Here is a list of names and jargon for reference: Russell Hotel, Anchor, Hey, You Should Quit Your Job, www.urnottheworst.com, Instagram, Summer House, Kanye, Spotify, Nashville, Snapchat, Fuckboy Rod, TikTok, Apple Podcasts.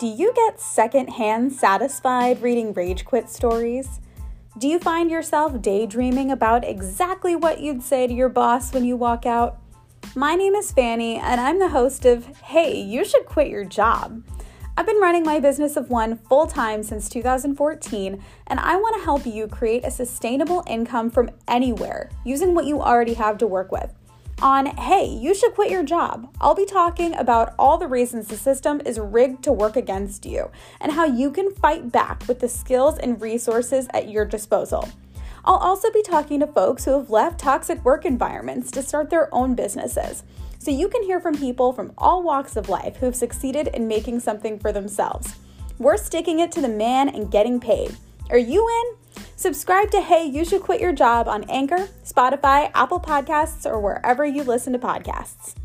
Do you get secondhand satisfied reading rage quit stories? Do you find yourself daydreaming about exactly what you'd say to your boss when you walk out? My name is Fanny, and I'm the host of Hey, You Should Quit Your Job. I've been running my business of one full-time since 2014, and I want to help you create a sustainable income from anywhere using what you already have to work with. On Hey, You Should Quit Your Job, I'll be talking about all the reasons the system is rigged to work against you and how you can fight back with the skills and resources at your disposal. I'll also be talking to folks who have left toxic work environments to start their own businesses. So you can hear from people from all walks of life who've succeeded in making something for themselves. We're sticking it to the man and getting paid. Are you in? Subscribe to Hey, You Should Quit Your Job on Anchor, Spotify, Apple Podcasts, or wherever you listen to podcasts.